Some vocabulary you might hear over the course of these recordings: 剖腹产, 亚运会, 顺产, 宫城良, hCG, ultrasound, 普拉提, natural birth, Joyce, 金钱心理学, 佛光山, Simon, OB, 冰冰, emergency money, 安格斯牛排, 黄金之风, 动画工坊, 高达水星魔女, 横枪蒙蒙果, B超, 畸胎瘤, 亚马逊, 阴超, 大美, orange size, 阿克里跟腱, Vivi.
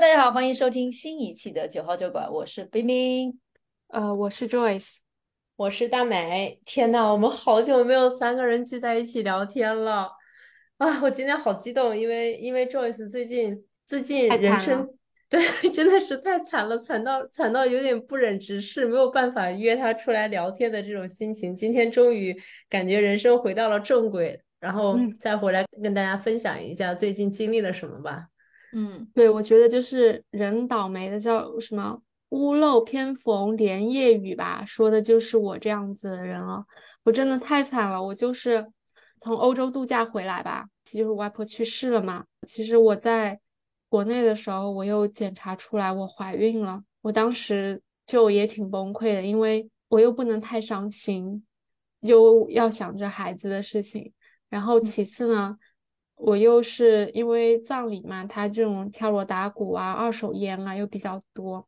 大家好，欢迎收听新一期的九号酒馆，我是冰冰，我是 Joyce， 我是大美。天哪，我们好久没有三个人聚在一起聊天了啊！我今天好激动，因为 Joyce 最近人生对真的是太惨了，惨到有点不忍直视，没有办法约他出来聊天的这种心情。今天终于感觉人生回到了正轨，然后再回来跟大家分享一下最近经历了什么吧。对，我觉得就是人倒霉的叫什么屋漏偏逢连夜雨吧，说的就是我这样子的人了。我真的太惨了，我就是从欧洲度假回来吧，就是外婆去世了嘛。其实我在国内的时候，我又检查出来我怀孕了，我当时就也挺崩溃的，因为我又不能太伤心，又要想着孩子的事情。然后其次呢，我又是因为葬礼嘛，他这种敲锣打鼓啊、二手烟啊又比较多，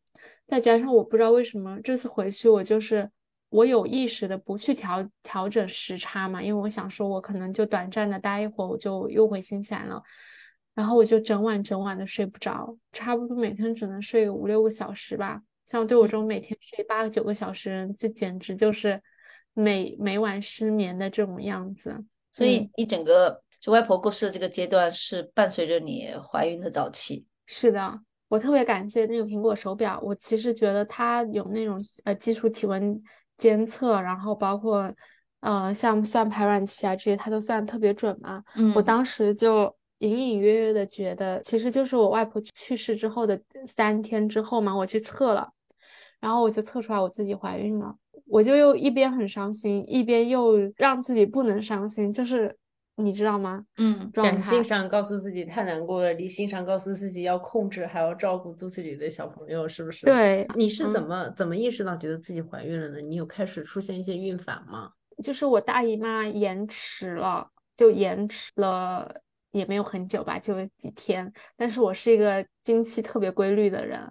再加上我不知道为什么这次回去我就是有意识的不去调整时差嘛，因为我想说我可能就短暂的待一会儿我就又回新西兰了，然后我就整晚的睡不着，差不多每天只能睡5-6个小时吧。像对我这种每天睡8-9个小时人，这简直就是每晚失眠的这种样子。所以一整个就外婆过世的这个阶段是伴随着你怀孕的早期。是的，我特别感谢那个苹果手表，我其实觉得它有那种基础体温监测，然后包括像算排卵期啊这些它都算特别准嘛。我当时就隐隐约约的觉得，其实就是我外婆去世之后的3天之后嘛，我去测了，然后我就测出来我自己怀孕了。我就又一边很伤心，一边又让自己不能伤心，就是你知道吗？感性上告诉自己太难过了，理性上告诉自己要控制，还要照顾肚子里的小朋友，是不是？对，你是怎么意识到觉得自己怀孕了呢？你有开始出现一些孕反吗？就是我大姨妈延迟了也没有很久吧，就几天，但是我是一个经期特别规律的人，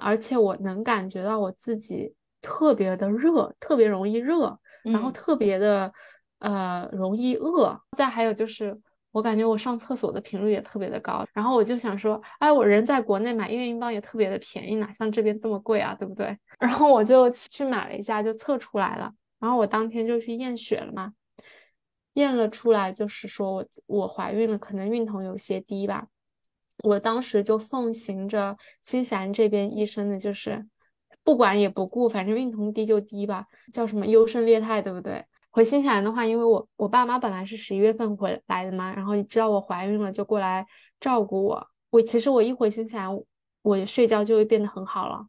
而且我能感觉到我自己特别的热，特别容易热，然后特别的容易饿，再还有就是我感觉我上厕所的频率也特别的高。然后我就想说，哎，我人在国内买验孕棒也特别的便宜，哪像这边这么贵啊，对不对？然后我就去买了一下，就测出来了，然后我当天就去验血了嘛，验了出来就是说我怀孕了，可能孕酮有些低吧。我当时就奉行着新西兰这边医生的就是不管也不顾，反正孕酮低就低吧，叫什么优胜劣汰，对不对？回新西兰的话，因为我爸妈本来是11月份回来的嘛，然后知道我怀孕了就过来照顾我。其实我一回新西兰，我睡觉就会变得很好了。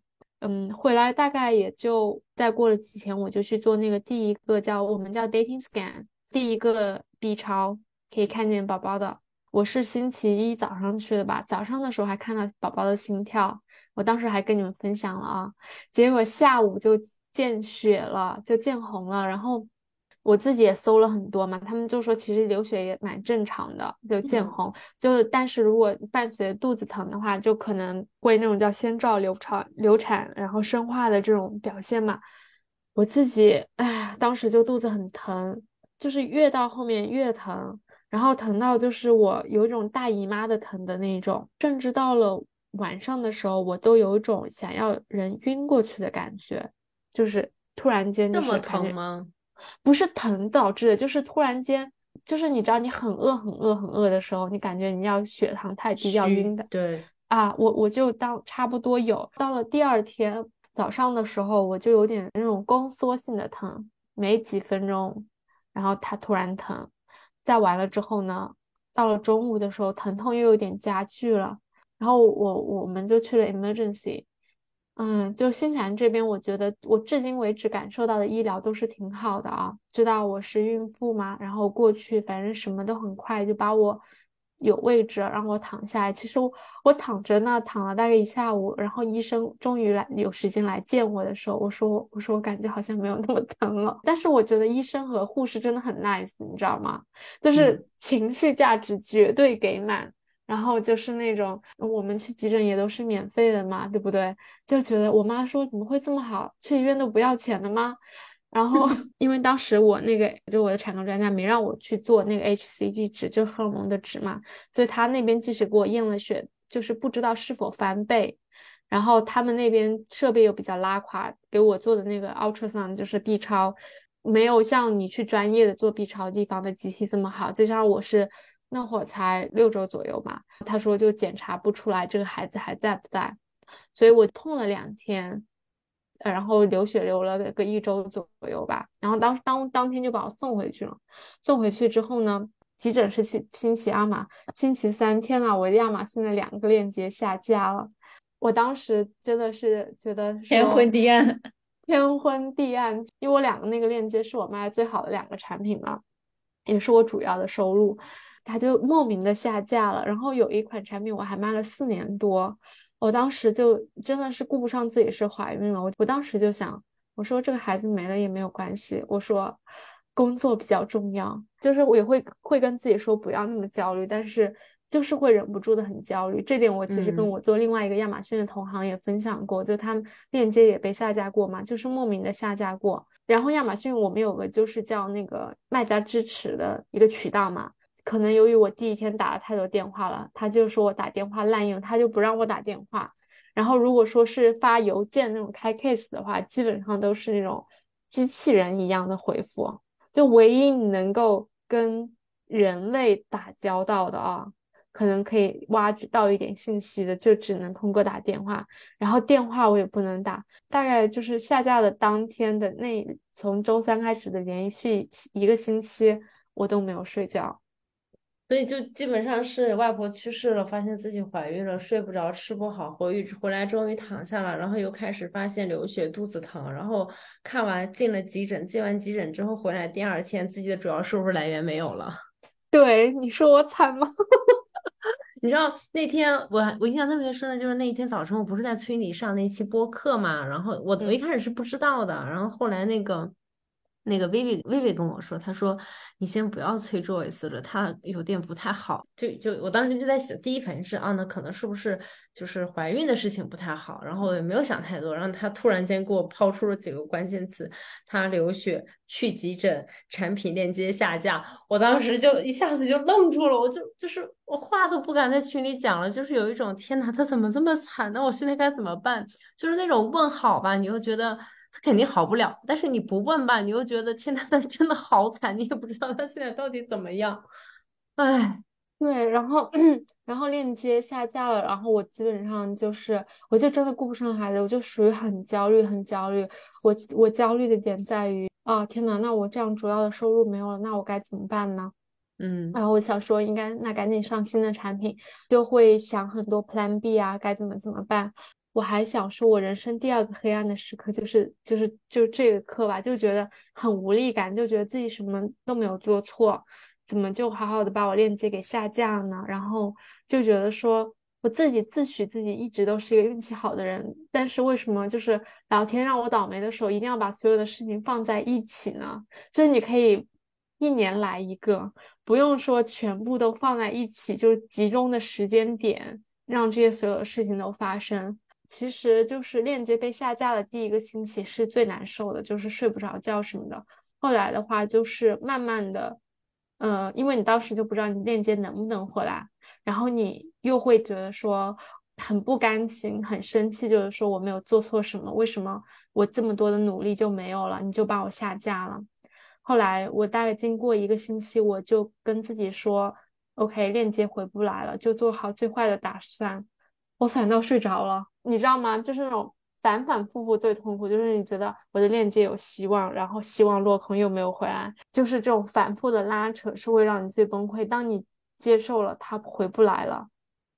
回来大概也就再过了几天，我就去做那个第一个我们叫 dating scan， 第一个 B 超可以看见宝宝的。我是星期一早上去的吧，早上的时候还看到宝宝的心跳，我当时还跟你们分享了啊。结果下午就见血了，就见红了，然后我自己也搜了很多嘛，他们就说其实流血也蛮正常的，就见红，就是但是如果伴随肚子疼的话，就可能会那种叫先兆流产然后生化的这种表现嘛。我自己当时就肚子很疼，就是越到后面越疼，然后疼到就是我有一种大姨妈的疼的那种，甚至到了晚上的时候我都有一种想要人晕过去的感觉，就是突然间就是那么疼吗？不是疼导致的，就是突然间就是你知道你很饿的时候，你感觉你要血糖太低要晕的。对啊，我就当差不多有到了第二天早上的时候，我就有点那种宫缩性的疼，没几分钟然后它突然疼，再完了之后呢，到了中午的时候疼痛又有点加剧了，然后我们就去了 emergency。就新西兰这边我觉得我至今为止感受到的医疗都是挺好的啊，知道我是孕妇嘛，然后过去反正什么都很快，就把我有位置让我躺下来。其实我躺了大概一下午，然后医生终于有时间来见我的时候，我说我感觉好像没有那么疼了。但是我觉得医生和护士真的很 nice， 你知道吗？就是情绪价值绝对给满。然后就是那种我们去急诊也都是免费的嘛，对不对？就觉得我妈说怎么会这么好，去医院都不要钱的吗？然后因为当时我那个就我的产科专家没让我去做那个 hCG 值，就是荷尔蒙的值嘛，所以他那边即使给我验了血就是不知道是否翻倍，然后他们那边设备又比较拉垮，给我做的那个 ultrasound 就是 B 超没有像你去专业的做 B 超地方的机器这么好，再加上我是那会儿才6周左右嘛，他说就检查不出来这个孩子还在不在，所以我痛了2天，然后流血流了个1周左右吧，然后当天就把我送回去了。送回去之后呢，急诊是去星期二嘛，星期三天啊，我亚马逊的2个链接下架了，我当时真的是觉得天昏地暗，天昏地暗，因为我2个那个链接是我卖最好的2个产品了，也是我主要的收入，它就莫名的下架了。然后有一款产品我还卖了4年多，我当时就真的是顾不上自己是怀孕了，我当时就想，我说这个孩子没了也没有关系，我说工作比较重要，就是我也会跟自己说不要那么焦虑，但是就是会忍不住的很焦虑。这点我其实跟我做另外一个亚马逊的同行也分享过，就他们链接也被下架过嘛，就是莫名的下架过。然后亚马逊我们有个就是叫那个卖家支持的一个渠道嘛，可能由于我第一天打了太多电话了，他就说我打电话滥用，他就不让我打电话。然后如果说是发邮件那种开 case 的话，基本上都是那种机器人一样的回复，就唯一能够跟人类打交道的啊，可能可以挖掘到一点信息的，就只能通过打电话。然后电话我也不能打，大概就是下架的当天的那从周3开始的连续1个星期我都没有睡觉。所以就基本上是外婆去世了，发现自己怀孕了，睡不着，吃不好，回来终于躺下了，然后又开始发现流血，肚子疼，然后进了急诊，进完急诊之后回来第2天自己的主要收入来源没有了。对，你说我惨吗？你知道那天我印象特别深的就是那一天早晨我不是在催你上那期播客嘛，然后我一开始是不知道的，然后后来那个 Vivi 跟我说，他说你先不要催 Joyce 了，他有点不太好，就我当时就在想，第一反应是啊，那可能是不是就是怀孕的事情不太好，然后我也没有想太多，然后他突然间给我抛出了几个关键词，他流血，去急诊，产品链接下架，我当时就一下子就愣住了，我就是我话都不敢在群里讲了，就是有一种天哪，他怎么这么惨，那我现在该怎么办，就是那种问好吧你又觉得他肯定好不了，但是你不问吧你又觉得天哪他真的好惨，你也不知道他现在到底怎么样。哎，对，然后链接下架了，然后我基本上就是我就真的顾不上孩子，我就属于很焦虑。我焦虑的点在于啊，天哪，那我这样主要的收入没有了，那我该怎么办呢？然后我想说应该那赶紧上新的产品，就会想很多 plan B 啊，该怎么办。我还想说我人生第2个黑暗的时刻就这个课吧，就觉得很无力感，就觉得自己什么都没有做错，怎么就好好的把我链接给下架呢？然后就觉得说我自己自诩自己一直都是一个运气好的人，但是为什么就是老天让我倒霉的时候一定要把所有的事情放在一起呢？就是你可以1年来一个，不用说全部都放在一起，就是集中的时间点让这些所有的事情都发生。其实就是链接被下架的第一个星期是最难受的，就是睡不着觉什么的。后来的话就是慢慢的因为你当时就不知道你链接能不能回来，然后你又会觉得说很不甘心，很生气，就是说我没有做错什么，为什么我这么多的努力就没有了，你就把我下架了。后来我大概经过1个星期，我就跟自己说 OK， 链接回不来了，就做好最坏的打算，我反倒睡着了，你知道吗？就是那种反复最痛苦，就是你觉得我的链接有希望，然后希望落空又没有回来，就是这种反复的拉扯是会让你最崩溃。当你接受了它回不来了，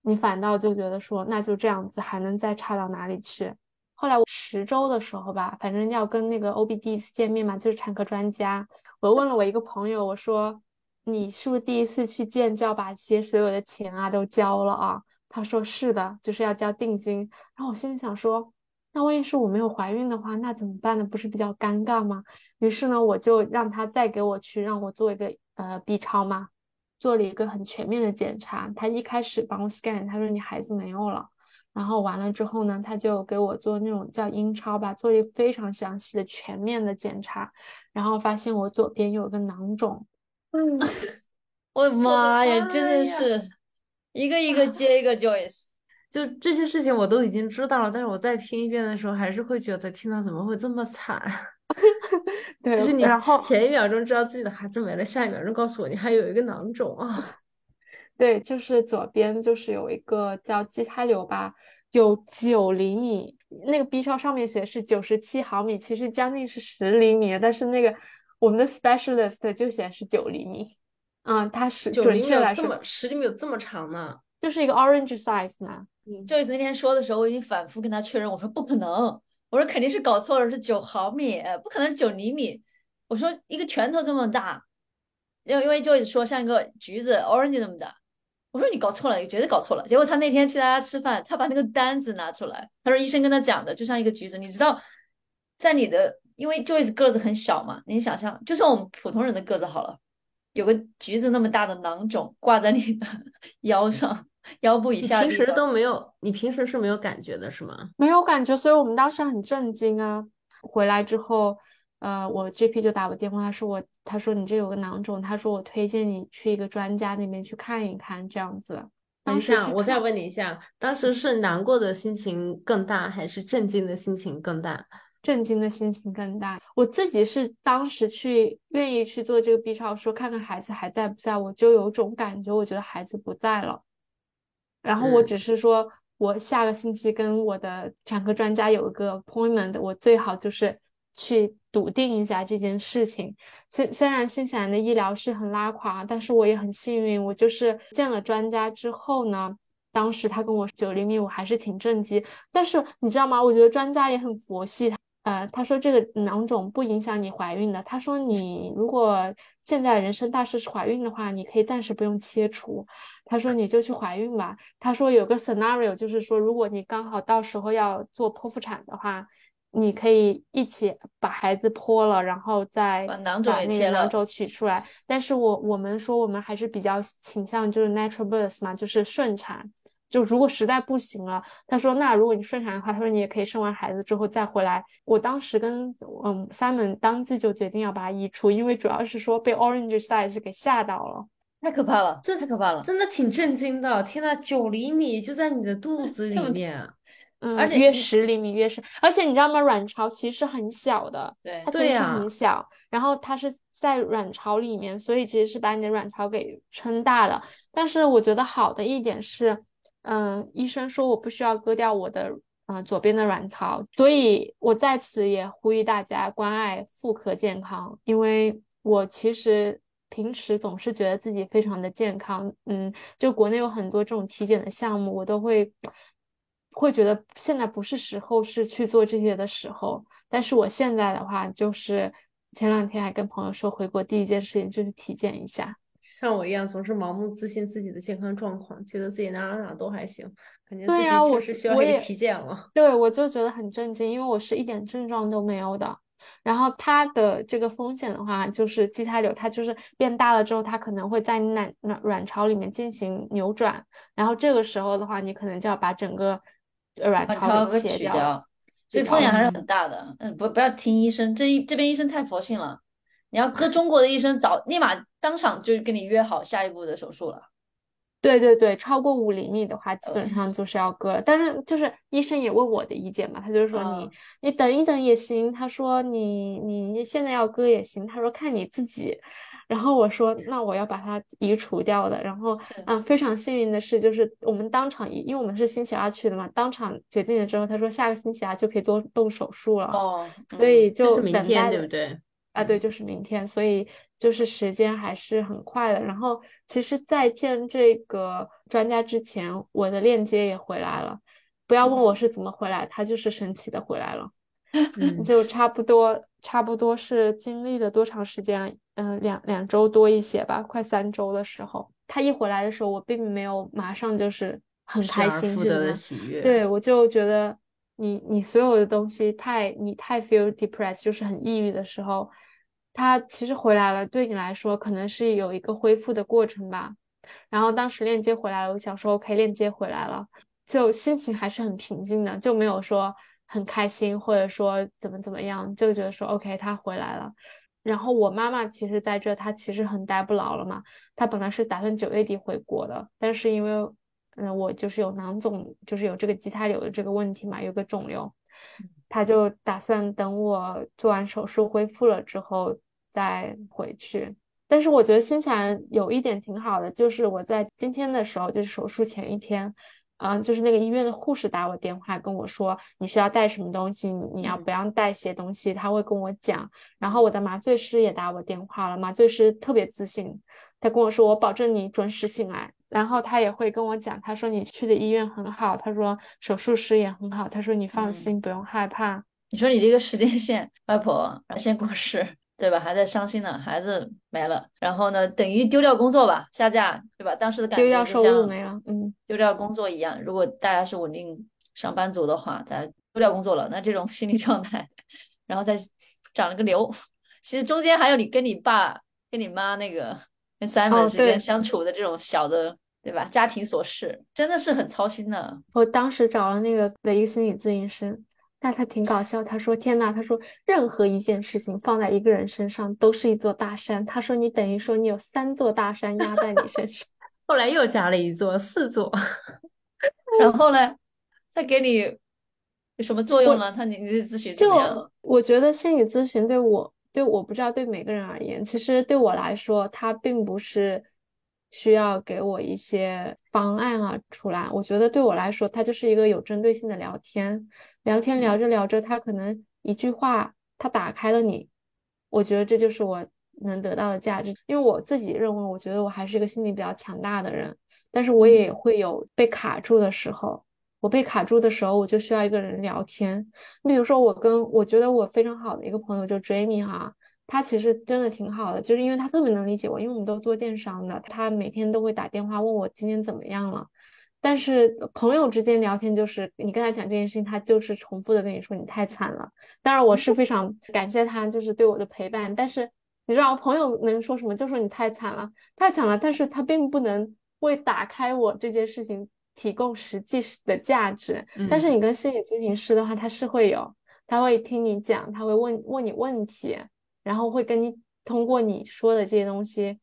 你反倒就觉得说那就这样子，还能再差到哪里去？后来我10周的时候吧，反正要跟那个 OB 第一次见面嘛，就是产科专家，我问了我一个朋友，我说你是不是第一次去见就要把这些所有的钱啊都交了啊？他说是的，就是要交定金。然后我心里想说那万一是我没有怀孕的话那怎么办呢，不是比较尴尬吗？于是呢我就让他再给我去让我做一个B 超嘛，做了一个很全面的检查。他一开始帮我 scan， 他说你孩子没有了，然后完了之后呢他就给我做那种叫阴超吧，做了一个非常详细的全面的检查，然后发现我左边有个囊肿。我的妈呀，真的是一个接一个 Joyce、就这些事情我都已经知道了，但是我再听一遍的时候，还是会觉得天哪，怎么会这么惨？对，就是你前一秒钟知道自己的孩子没了，下一秒钟告诉我你还有一个囊肿啊。对，就是左边就是有一个叫畸胎瘤吧，有9厘米，那个 B 超上面写是97毫米，其实将近是10厘米，但是那个我们的 specialist 就显示9厘米。嗯，它是准确来说10厘米有这么长呢，就是一个 orange size 呢。Joyce那天说的时候，我已经反复跟他确认，我说不可能，我说肯定是搞错了，是9毫米，不可能是9厘米。我说一个拳头这么大，因为 Joyce 说像一个橘子 orange 那么大，我说你搞错了，绝对搞错了。结果他那天去大家吃饭，他把那个单子拿出来，他说医生跟他讲的就像一个橘子，你知道，在你的因为 Joyce 个子很小嘛，你想象就像我们普通人的个子好了，有个橘子那么大的囊肿挂在你的腰上。腰部以下平时都没有，你平时是没有感觉的是吗？没有感觉，所以我们当时很震惊啊。回来之后我 GP 就打我电话，他说你这有个囊肿，他说我推荐你去一个专家那边去看一看这样子。等一下，我再问你一下，当时是难过的心情更大还是震惊的心情更大？震惊的心情更大。我自己是当时去愿意去做这个 B 超，说看看孩子还在不在，我就有种感觉，我觉得孩子不在了，然后我只是说我下个星期跟我的产科专家有一个 appointment， 我最好就是去笃定一下这件事情。虽然新西兰的医疗是很拉垮，但是我也很幸运，我就是见了专家之后呢，当时他跟我9厘米，我还是挺震惊。但是你知道吗，我觉得专家也很佛系，他说这个囊肿不影响你怀孕的，他说你如果现在人生大事是怀孕的话，你可以暂时不用切除，他说你就去怀孕吧，他说有个 scenario 就是说如果你刚好到时候要做剖腹产的话，你可以一起把孩子剖了，然后再把囊肿也切了，囊肿取出来。但是我们说我们还是比较倾向就是 natural birth 嘛，就是顺产，就如果实在不行了，他说那如果你顺产的话，他说你也可以生完孩子之后再回来。我当时跟Simon 当即就决定要把它移除，因为主要是说被 orange size 给吓到了，太可怕了，这太可怕了，真的挺震惊的。天哪，9厘米就在你的肚子里面，而且约10厘米，约10，而且你知道吗？卵巢其实很小的，对，它其实很小，啊，然后它是在卵巢里面，所以其实是把你的卵巢给撑大的。但是我觉得好的一点是。医生说我不需要割掉我的左边的卵巢，所以我在此也呼吁大家关爱妇科健康，因为我其实平时总是觉得自己非常的健康，就国内有很多这种体检的项目，我都会觉得现在不是时候是去做这些的时候，但是我现在的话就是前2天还跟朋友说，回国第一件事情就是体检一下。像我一样总是盲目自信自己的健康状况，觉得自己哪都还行，感觉自己确实需要一个体检了。对，我就觉得很震惊，因为我是一点症状都没有的。然后它的这个风险的话，就是畸胎瘤它就是变大了之后，它可能会在你卵巢里面进行扭转，然后这个时候的话你可能就要把整个卵巢给切掉，所以风险还是很大的。不要听医生，这边医生太佛性了，你要跟中国的医生立马当场就跟你约好下一步的手术了。对对对，超过5厘米的话基本上就是要割了，但是就是医生也问我的意见嘛，他就说你等一等也行，他说你现在要割也行，他说看你自己。然后我说那我要把它移除掉的。然后非常幸运的是，就是我们当场，因为我们是星期二去的嘛，当场决定了之后，他说下个星期二就可以多动手术了。所以就是明天对不对？啊，对，就是明天，所以就是时间还是很快的。然后其实在见这个专家之前，我的链接也回来了，不要问我是怎么回来，他就是神奇的回来了。就差不多是经历了多长时间，2周多一些吧，快3周的时候，他一回来的时候我并没有马上就是很开心的喜悦，对，我就觉得你所有的东西你太 feel depressed， 就是很抑郁的时候，他其实回来了，对你来说可能是有一个恢复的过程吧。然后当时链接回来了，我想说 OK， 链接回来了，就心情还是很平静的，就没有说很开心或者说怎么样，就觉得说 OK 他回来了。然后我妈妈其实在这，她其实很待不牢了嘛，她本来是打算9月底回国的，但是因为我就是有囊肿，就是有这个畸胎瘤的这个问题嘛，有个肿瘤。他就打算等我做完手术恢复了之后再回去。但是我觉得新西兰有一点挺好的，就是我在今天的时候，就是手术前一天，就是那个医院的护士打我电话跟我说你需要带什么东西，你要不要带些东西，他会跟我讲。然后我的麻醉师也打我电话了，麻醉师特别自信，他跟我说我保证你准时醒来。然后他也会跟我讲，他说你去的医院很好，他说手术室也很好，他说你放心，不用害怕。你说你这个时间线，外婆先过世对吧，还在伤心呢，孩子没了，然后呢等于丢掉工作吧，下架对吧，当时的感觉就像丢掉收入没了，丢掉工作一样。如果大家是稳定上班族的话，大家丢掉工作了，那这种心理状态，然后再长了个瘤，其实中间还有你跟你爸跟你妈那个跟 Simon 之间相处的这种小的、对吧，家庭琐事真的是很操心的。我当时找了那个的一个心理咨询师，那他挺搞笑，他说天哪，他说任何一件事情放在一个人身上都是一座大山，他说你等于说你有3座大山压在你身上后来又加了1座4座然后呢再给你有什么作用呢？他你的咨询怎么样？就我觉得心理咨询对我不知道对每个人而言，其实对我来说他并不是需要给我一些方案啊出来，我觉得对我来说它就是一个有针对性的聊天，聊着聊着他可能一句话他打开了你，我觉得这就是我能得到的价值。因为我自己认为我觉得我还是一个心理比较强大的人，但是我也会有被卡住的时候，我被卡住的时候我就需要一个人聊天。比如说我觉得我非常好的一个朋友就 Jamie 哈，他其实真的挺好的，就是因为他特别能理解我，因为我们都做电商的，他每天都会打电话问我今天怎么样了。但是朋友之间聊天就是你跟他讲这件事情，他就是重复的跟你说你太惨了。当然我是非常感谢他就是对我的陪伴，但是你知道朋友能说什么，就说你太惨了太惨了，但是他并不能为打开我这件事情提供实际的价值。但是你跟心理咨询师的话他是会有，他会听你讲，他会问你问题，然后会跟你通过你说的这些东西，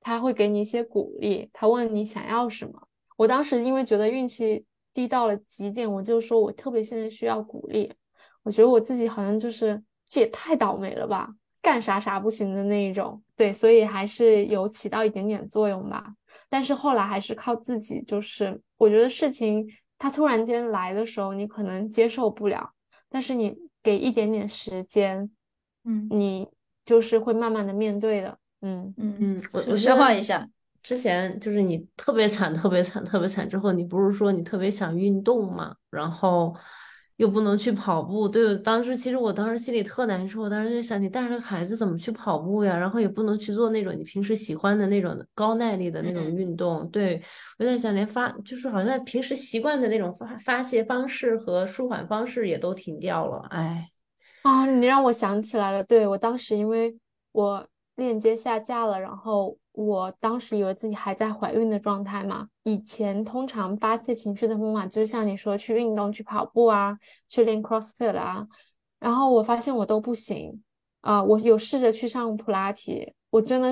他会给你一些鼓励，他问你想要什么。我当时因为觉得运气低到了极点，我就说我特别现在需要鼓励，我觉得我自己好像就是这也太倒霉了吧，干啥不行的那一种。对，所以还是有起到一点点作用吧。但是后来还是靠自己，就是我觉得事情它突然间来的时候你可能接受不了，但是你给一点点时间你就是会慢慢的面对的。我消化一下。之前就是你特别惨特别惨特别惨之后，你不是说你特别想运动嘛，然后又不能去跑步。对，其实我当时心里特难受，我当时就想你带着孩子怎么去跑步呀，然后也不能去做那种你平时喜欢的那种高耐力的那种运动。对，我在想连就是好像平时习惯的那种发泄方式和舒缓方式也都停掉了。你让我想起来了，对，我当时因为我链接下架了，然后我当时以为自己还在怀孕的状态嘛。以前通常发泄情绪的方法就是像你说去运动，去跑步啊，去练 Crossfit 啊，然后我发现我都不行我有试着去上普拉提，我真的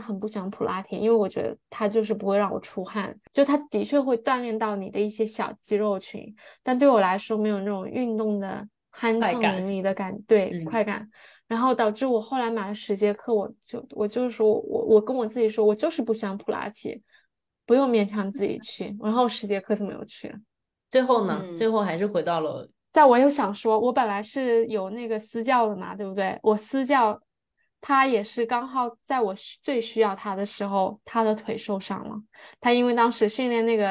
很不喜欢普拉提，因为我觉得它就是不会让我出汗，就它的确会锻炼到你的一些小肌肉群，但对我来说没有那种运动的酣畅淋漓的感觉，对，快感。然后导致我后来买了10节课，我就是说我跟我自己说我就是不喜欢普拉提，不用勉强自己去，然后10节课都没有去。最后呢最后还是回到了在我又想说我本来是有那个私教的嘛，对不对，我私教他也是刚好在我最需要他的时候他的腿受伤了，他因为当时训练那个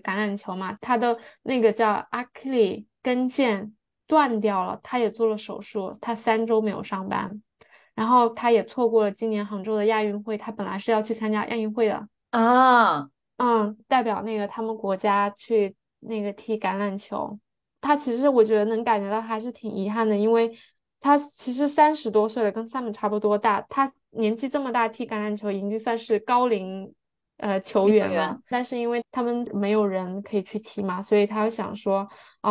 橄榄球嘛，他的那个叫阿克里跟腱断掉了，他也做了手术，他3周没有上班，然后他也错过了今年杭州的亚运会，他本来是要去参加亚运会的代表那个他们国家去那个踢橄榄球。他其实我觉得能感觉到还是挺遗憾的，因为他其实30多岁了，跟 Sam 差不多大，他年纪这么大踢橄榄球已经算是高龄球员嘛，但是因为他们没有人可以去踢嘛，所以他就想说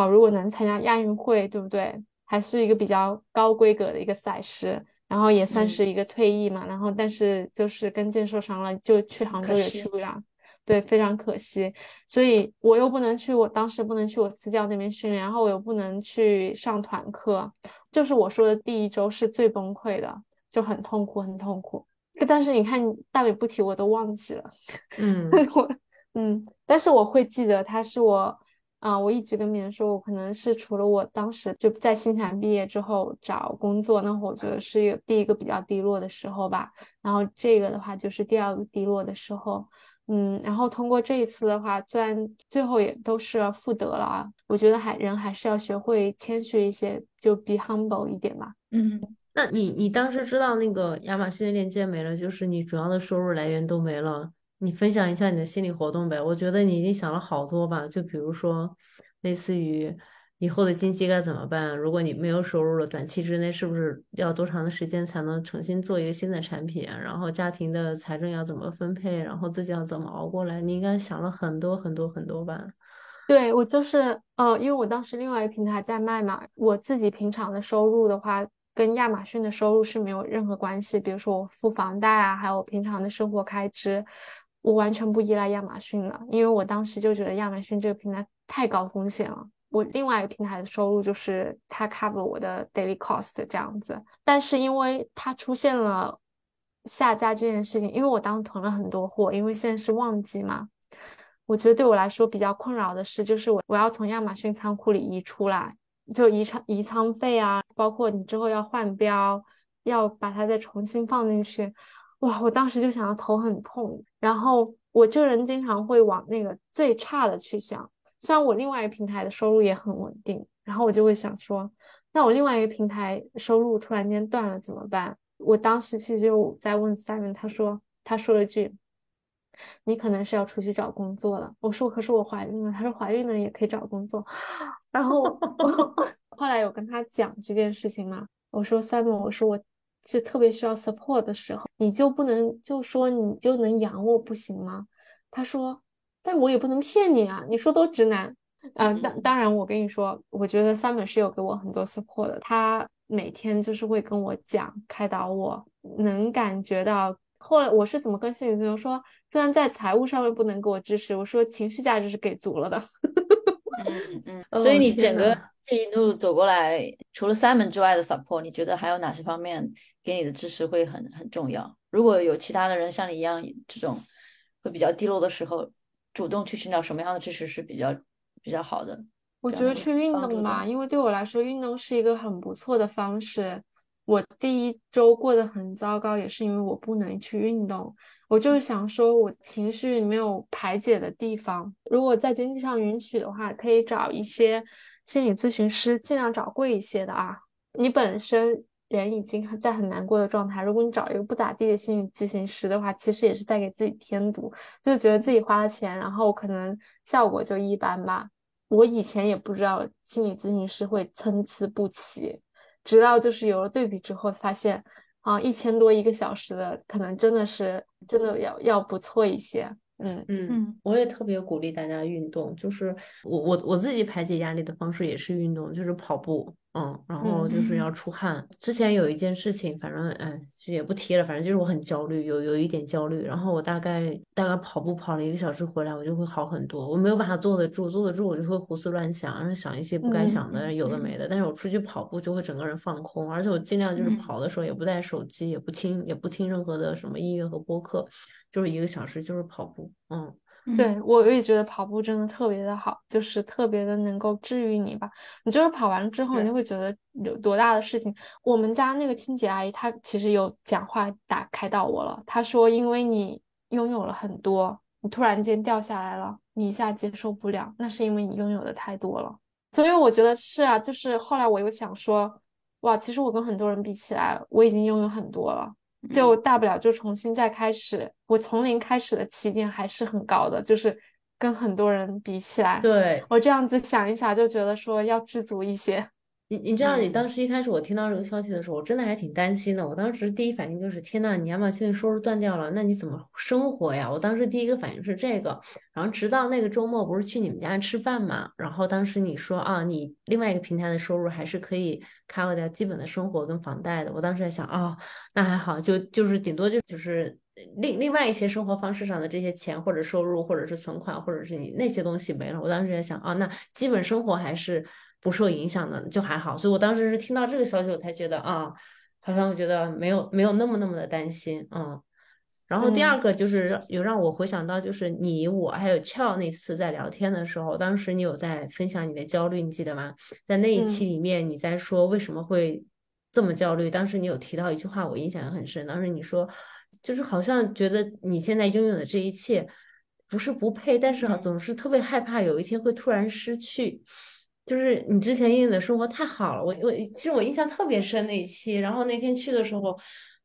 如果能参加亚运会，对不对，还是一个比较高规格的一个赛事，然后也算是一个退役嘛然后但是就是跟腱受伤了，就去杭州也去不了，对，非常可惜。所以我又不能去，我当时不能去我私教那边训练，然后我又不能去上团课，就是我说的第一周是最崩溃的，就很痛苦很痛苦。但是你看大美不提我都忘记了。嗯但是我会记得他是我我一直跟别人说我可能是除了我当时就在新产毕业之后找工作，那我觉得是有第一个比较低落的时候吧，然后这个的话就是第二个低落的时候。然后通过这一次的话，虽然最后也都是复得了啊，我觉得人还是要学会谦虚一些，就 be humble 一点吧。那你当时知道那个亚马逊链接没了，就是你主要的收入来源都没了，你分享一下你的心理活动呗。我觉得你已经想了好多吧，就比如说类似于以后的经济该怎么办，如果你没有收入了，短期之内是不是要多长的时间才能重新做一个新的产品，然后家庭的财政要怎么分配，然后自己要怎么熬过来，你应该想了很多很多很多吧。对，我就是因为我当时另外一个平台在卖嘛，我自己平常的收入的话跟亚马逊的收入是没有任何关系，比如说我付房贷啊，还有我平常的生活开支，我完全不依赖亚马逊了，因为我当时就觉得亚马逊这个平台太高风险了。我另外一个平台的收入就是它 cover 我的 daily cost 这样子，但是因为它出现了下架这件事情，因为我当时囤了很多货，因为现在是旺季嘛，我觉得对我来说比较困扰的是，就是我要从亚马逊仓库里移出来，就移仓费啊，包括你之后要换标，要把它再重新放进去。哇，我当时就想要头很痛，然后我这个人经常会往那个最差的去想，虽然我另外一个平台的收入也很稳定，然后我就会想说那我另外一个平台收入突然间断了怎么办。我当时其实我在问 Simon， 他说了一句你可能是要出去找工作了，我说可是我怀孕了，他说怀孕了也可以找工作。然后我后来有跟他讲这件事情嘛，我说 Simon， 我说我是特别需要 support 的时候，你就不能就说你就能养我不行吗？他说但我也不能骗你啊，你说都直男。当然我跟你说，我觉得 Simon 是有给我很多 support 的，他每天就是会跟我讲开导我，能感觉到。后来我是怎么跟心理咨询说，虽然在财务上面不能给我支持，我说情绪价值是给足了的。所以你整个这一路走过来，除了 Simon 之外的 support， 你觉得还有哪些方面给你的支持会很重要？如果有其他的人像你一样这种会比较低落的时候，主动去寻找什么样的支持是比较好的？我觉得去运动吧，因为对我来说运动是一个很不错的方式。我第一周过得很糟糕也是因为我不能去运动，我就是想说我情绪没有排解的地方，如果在经济上允许的话，可以找一些心理咨询师，尽量找贵一些的啊。你本身人已经在很难过的状态，如果你找一个不咋地的心理咨询师的话，其实也是在给自己添堵，就觉得自己花了钱然后可能效果就一般吧。我以前也不知道心理咨询师会参差不齐，直到就是有了对比之后发现啊，1000多一个小时的可能真的要不错一些。我也特别鼓励大家运动，就是我自己排解压力的方式也是运动，就是跑步，然后就是要出汗。之前有一件事情，反正也不提了，反正就是我很焦虑，有一点焦虑，然后我大概跑步跑了1个小时回来，我就会好很多。我没有把它坐得住我就会胡思乱想，然后想一些不该想的，有的没的。但是我出去跑步就会整个人放空，而且我尽量就是跑的时候也不带手机，也不听任何的什么音乐和播客，就是1个小时就是跑步。对，我也觉得跑步真的特别的好，就是特别的能够治愈你吧。你就是跑完之后你就会觉得有多大的事情。我们家那个清洁阿姨她其实有讲话打开到我了，她说因为你拥有了很多，你突然间掉下来了，你一下接受不了，那是因为你拥有的太多了。所以我觉得是啊，就是后来我又想说哇，其实我跟很多人比起来我已经拥有很多了，就大不了就重新再开始，我从零开始的起点还是很高的，就是跟很多人比起来。对，我这样子想一想就觉得说要知足一些。你知道你当时一开始我听到这个消息的时候，我真的还挺担心的。我当时第一反应就是天呐，你亚马逊收入断掉了，那你怎么生活呀？我当时第一个反应是这个。然后直到那个周末不是去你们家吃饭嘛，然后当时你说啊，你另外一个平台的收入还是可以 cover 掉基本的生活跟房贷的。我当时在想那还好，就是顶多就是另外一些生活方式上的这些钱或者收入或者是存款或者是你那些东西没了，我当时在想啊，那基本生活还是不受影响的，就还好。所以我当时是听到这个消息我才觉得啊，好像我觉得没有那么的担心啊。然后第二个就是有让我回想到就是你我还有 Chell 那次在聊天的时候，当时你有在分享你的焦虑，你记得吗？在那一期里面你在说为什么会这么焦虑，当时你有提到一句话我印象很深，当时你说就是好像觉得你现在拥有的这一切不是不配，但是总是特别害怕有一天会突然失去，就是你之前拥有的生活太好了。我其实我印象特别深那一期，然后那天去的时候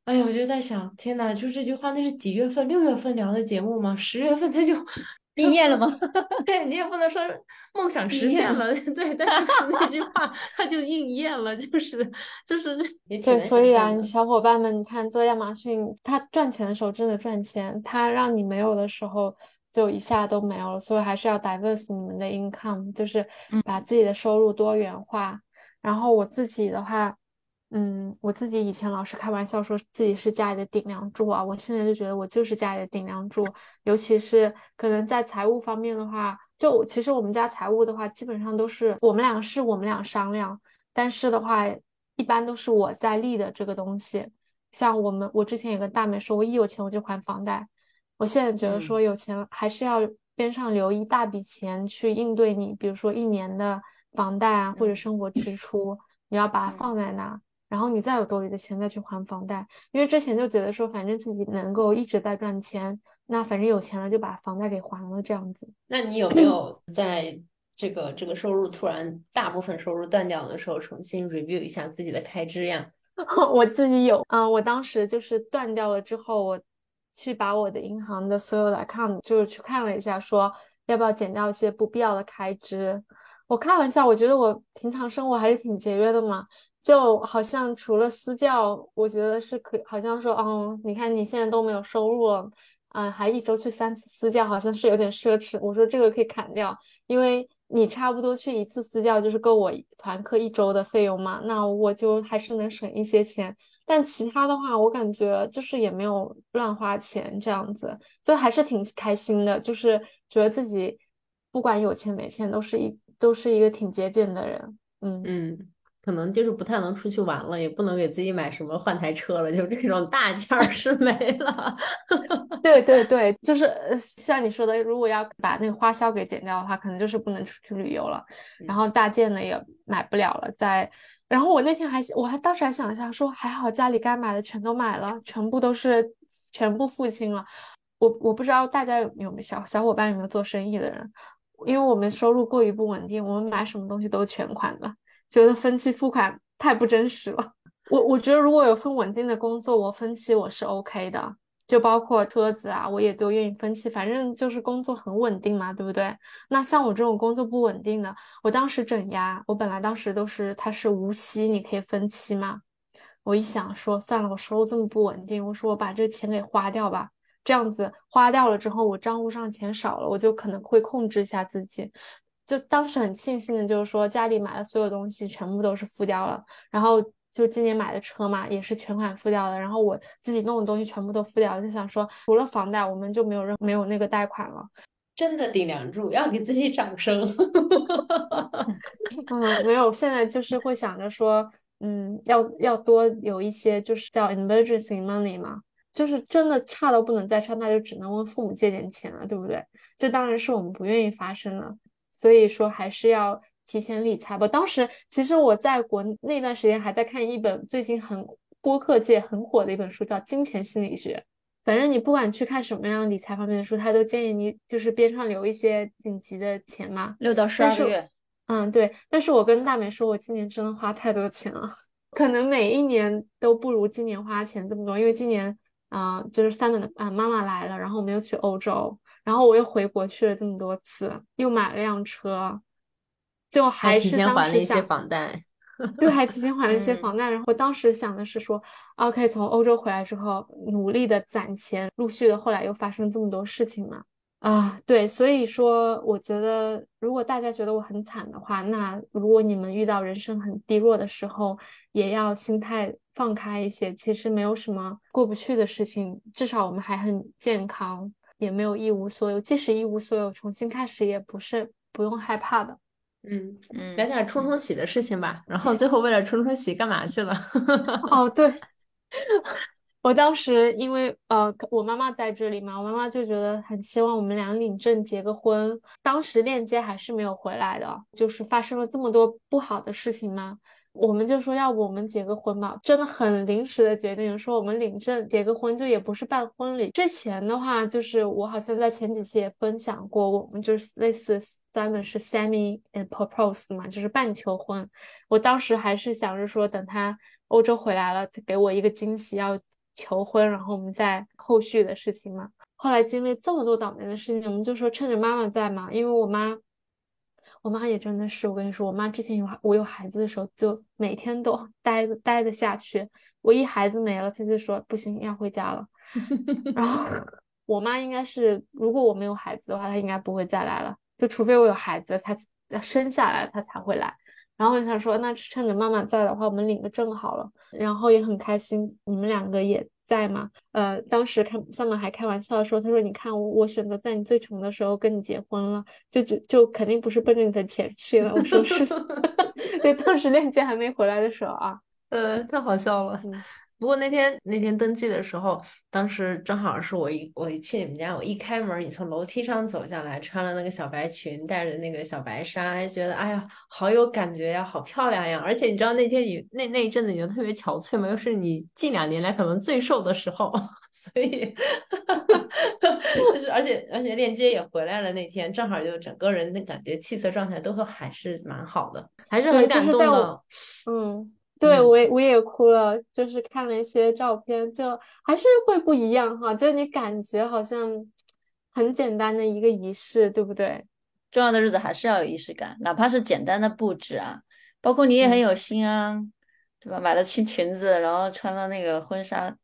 哎呀，我就在想，天哪！就这句话，那是几月份？6月份聊的节目吗？10月份他就毕业了吗？对，你也不能说梦想实现了，对，但是那句话他就应验了，就是也挺。对，所以啊，小伙伴们，你看做亚马逊，他赚钱的时候真的赚钱，他让你没有的时候就一下都没有了，所以还是要 diverse 你们的 income， 就是把自己的收入多元化。然后我自己的话。我自己以前老是开玩笑说自己是家里的顶梁柱啊，我现在就觉得我就是家里的顶梁柱，尤其是可能在财务方面的话，就其实我们家财务的话基本上都是我们俩商量，但是的话一般都是我在立的这个东西。像我之前有个大妹说我一有钱我就还房贷，我现在觉得说有钱还是要边上留一大笔钱去应对你比如说1年的房贷啊或者生活支出，你要把它放在那然后你再有多余的钱再去还房贷，因为之前就觉得说反正自己能够一直在赚钱，那反正有钱了就把房贷给还了这样子。那你有没有在这个收入突然大部分收入断掉的时候重新 review 一下自己的开支呀？我自己有我当时就是断掉了之后，我去把我的银行的所有的 account 就是去看了一下说要不要减掉一些不必要的开支。我看了一下，我觉得我平常生活还是挺节约的嘛，就好像除了私教我觉得是可以，好像说你看你现在都没有收入了还1周去3次私教好像是有点奢侈，我说这个可以砍掉，因为你差不多去1次私教就是够我团课1周的费用嘛，那我就还是能省一些钱。但其他的话我感觉就是也没有乱花钱这样子，就还是挺开心的，就是觉得自己不管有钱没钱都是一个挺节俭的人。可能就是不太能出去玩了，也不能给自己买什么换台车了，就这种大件是没了。对对对，就是像你说的，如果要把那个花销给减掉的话，可能就是不能出去旅游了，然后大件的也买不了了然后我那天我还当时还想一下说还好家里该买的全都买了，全部付清了。我不知道大家有没有小伙伴有没有做生意的人，因为我们收入过于不稳定，我们买什么东西都是全款的，觉得分期付款太不真实了。我觉得如果有份稳定的工作，我分期我是 OK 的，就包括车子啊我也都愿意分期，反正就是工作很稳定嘛，对不对？那像我这种工作不稳定的，我当时整押，我本来当时都是它是无息你可以分期嘛，我一想说算了，我收入这么不稳定，我说我把这钱给花掉吧，这样子花掉了之后我账户上钱少了，我就可能会控制一下自己。就当时很庆幸的就是说家里买的所有东西全部都是付掉了，然后就今年买的车嘛也是全款付掉了，然后我自己弄的东西全部都付掉了，就想说除了房贷我们就没有那个贷款了。真的顶梁柱，要给自己掌声。没有，现在就是会想着说要多有一些就是叫 emergency money 嘛，就是真的差到不能再差，那就只能问父母借点钱了，对不对？这当然是我们不愿意发生的，所以说还是要提前理财吧。当时其实我在国内那段时间还在看一本最近播客界很火的一本书叫《金钱心理学》，反正你不管去看什么样理财方面的书，他都建议你就是边上留一些紧急的钱嘛，6到12个月。对，但是我跟大美说我今年真的花太多钱了，可能每一年都不如今年花钱这么多，因为今年就是Simon的妈妈来了，然后我们又去欧洲，然后我又回国去了这么多次，又买了辆车，就还是当时想提前还了一些房贷。对，还提前还了一些房贷。然后当时想的是说 OK 从欧洲回来之后努力的攒钱，陆续的后来又发生这么多事情嘛，啊，对，所以说，我觉得如果大家觉得我很惨的话，那如果你们遇到人生很低落的时候，也要心态放开一些。其实没有什么过不去的事情，至少我们还很健康，也没有一无所有。即使一无所有，重新开始也不用害怕的。来点冲冲喜的事情吧。然后最后为了冲冲喜干嘛去了？哦，对。我当时因为我妈妈在这里嘛，我妈妈就觉得很希望我们俩领证结个婚。当时链接还是没有回来的，就是发生了这么多不好的事情嘛，我们就说要不我们结个婚吧，真的很临时的决定说我们领证结个婚，就也不是办婚礼。之前的话就是我好像在前几期也分享过，我们就是类似 Simon 是 semi propose 嘛，就是半求婚。我当时还是想着说等他欧洲回来了给我一个惊喜要求婚，然后我们在后续的事情嘛。后来经历这么多倒霉的事情，我们就说趁着妈妈在嘛，因为我妈也真的是，我跟你说，我妈之前我有孩子的时候就每天都待得下去，我一孩子没了她就说不行要回家了然后我妈应该是如果我没有孩子的话她应该不会再来了，就除非我有孩子她生下来她才会来。然后我想说那趁着妈妈在的话我们领个证好了，然后也很开心你们两个也在嘛。当时Sam 还开玩笑说，他说你看我选择在你最穷的时候跟你结婚了，就肯定不是奔着你的钱去了。我说是对，当时链接还没回来的时候啊，太好笑了。不过那天登记的时候，当时正好是我一去你们家，我一开门，你从楼梯上走下来，穿了那个小白裙，带着那个小白纱，还觉得哎呀好有感觉呀，好漂亮呀。而且你知道那天你那一阵子你就特别憔悴嘛，又是你近2年来可能最瘦的时候，所以就是而且链接也回来了，那天正好就整个人的感觉气色状态都还是蛮好的，还是很感动的。对，我也哭了，就是看了一些照片，就还是会不一样哈，就你感觉好像很简单的一个仪式，对不对？重要的日子还是要有仪式感，哪怕是简单的布置啊，包括你也很有心啊，对吧？买了裙子，然后穿了那个婚纱，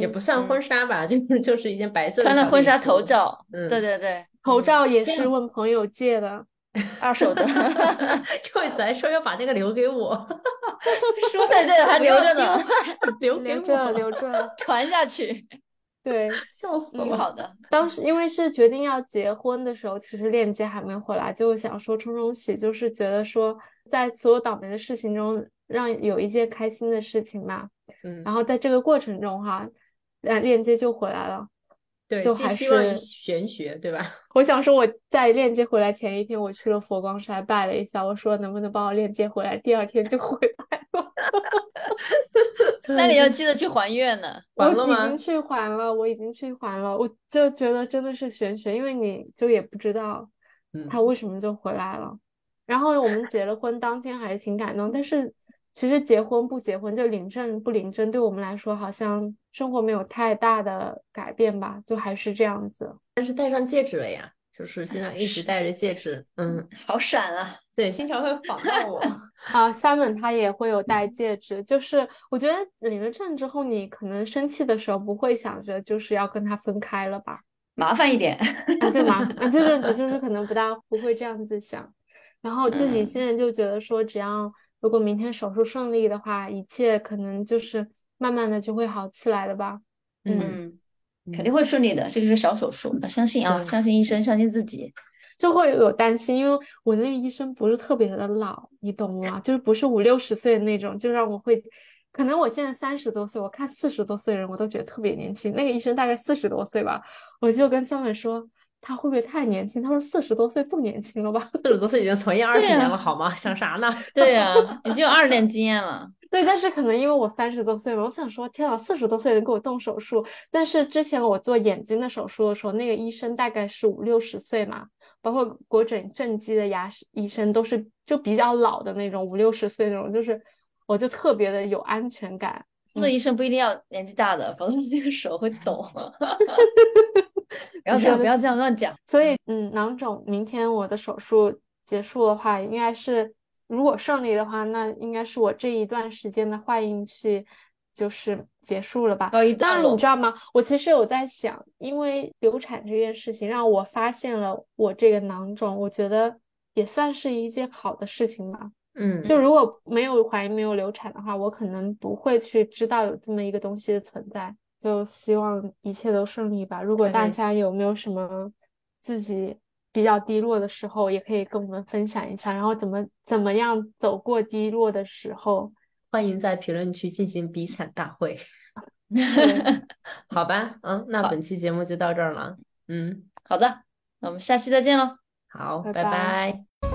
也不算婚纱吧，就是一件白色的，穿了婚纱头罩，对对对，头罩也是问朋友借的。二手的Joyce 还说要把那个留给我说对还留着呢留给我留着传下去，对，笑死我。好的，当时因为是决定要结婚的时候，其实链接还没回来，就想说冲冲喜，就是觉得说在所有倒霉的事情中让有一件开心的事情嘛。然后在这个过程中哈，链接就回来了。对，就还是寄希望于玄学，对吧？我想说我在链接回来前一天我去了佛光山拜了一下，我说能不能帮我链接回来，第二天就回来了那你要记得去还愿呢。还了吗？我已经去还了。我就觉得真的是玄学，因为你就也不知道他为什么就回来了。然后我们结了婚当天还是挺感动，但是其实结婚不结婚，就领证不领证，对我们来说好像生活没有太大的改变吧，就还是这样子。但是戴上戒指了呀，就是现在一直戴着戒指，好闪啊！对，经常会仿到我啊。Simon 他也会有戴戒指，就是我觉得领了证之后，你可能生气的时候不会想着就是要跟他分开了吧，麻烦一点啊，对麻烦，就是可能不会这样子想，然后自己现在就觉得说只要。如果明天手术顺利的话，一切可能就是慢慢的就会好起来的吧。肯定会顺利的，这是个小手术，相信啊，相信医生，相信自己。就会有担心，因为我那个医生不是特别的老，你懂吗？就是不是50-60岁的那种，就让我会，可能我现在30多岁，我看40多岁的人我都觉得特别年轻。那个医生大概40多岁吧，我就跟Simon说。他会不会太年轻？他说40多岁不年轻了吧？40多岁已经从业20年了，好吗？想啥呢？对呀、啊，已经有2年经验了。对，但是可能因为我30多岁嘛，我想说，天啊，40多岁人给我动手术。但是之前我做眼睛的手术的时候，那个医生大概是50-60岁嘛，包括国诊正畸的牙医生都是就比较老的那种，50-60岁那种，就是我就特别的有安全感。那医生不一定要年纪大的，否则那个手会抖。不要这样乱讲。所以囊肿明天我的手术结束的话，应该是如果顺利的话，那应该是我这一段时间的坏运气就是结束了吧。但是你知道吗，我其实有在想，因为流产这件事情让我发现了我这个囊肿，我觉得也算是一件好的事情吧。嗯，就如果没有怀孕没有流产的话，我可能不会去知道有这么一个东西的存在。就希望一切都顺利吧。如果大家有没有什么自己比较低落的时候，也可以跟我们分享一下，然后怎么样走过低落的时候。欢迎在评论区进行比惨大会。好吧，嗯，那本期节目就到这儿了。嗯，好的，那我们下期再见咯。好，拜拜。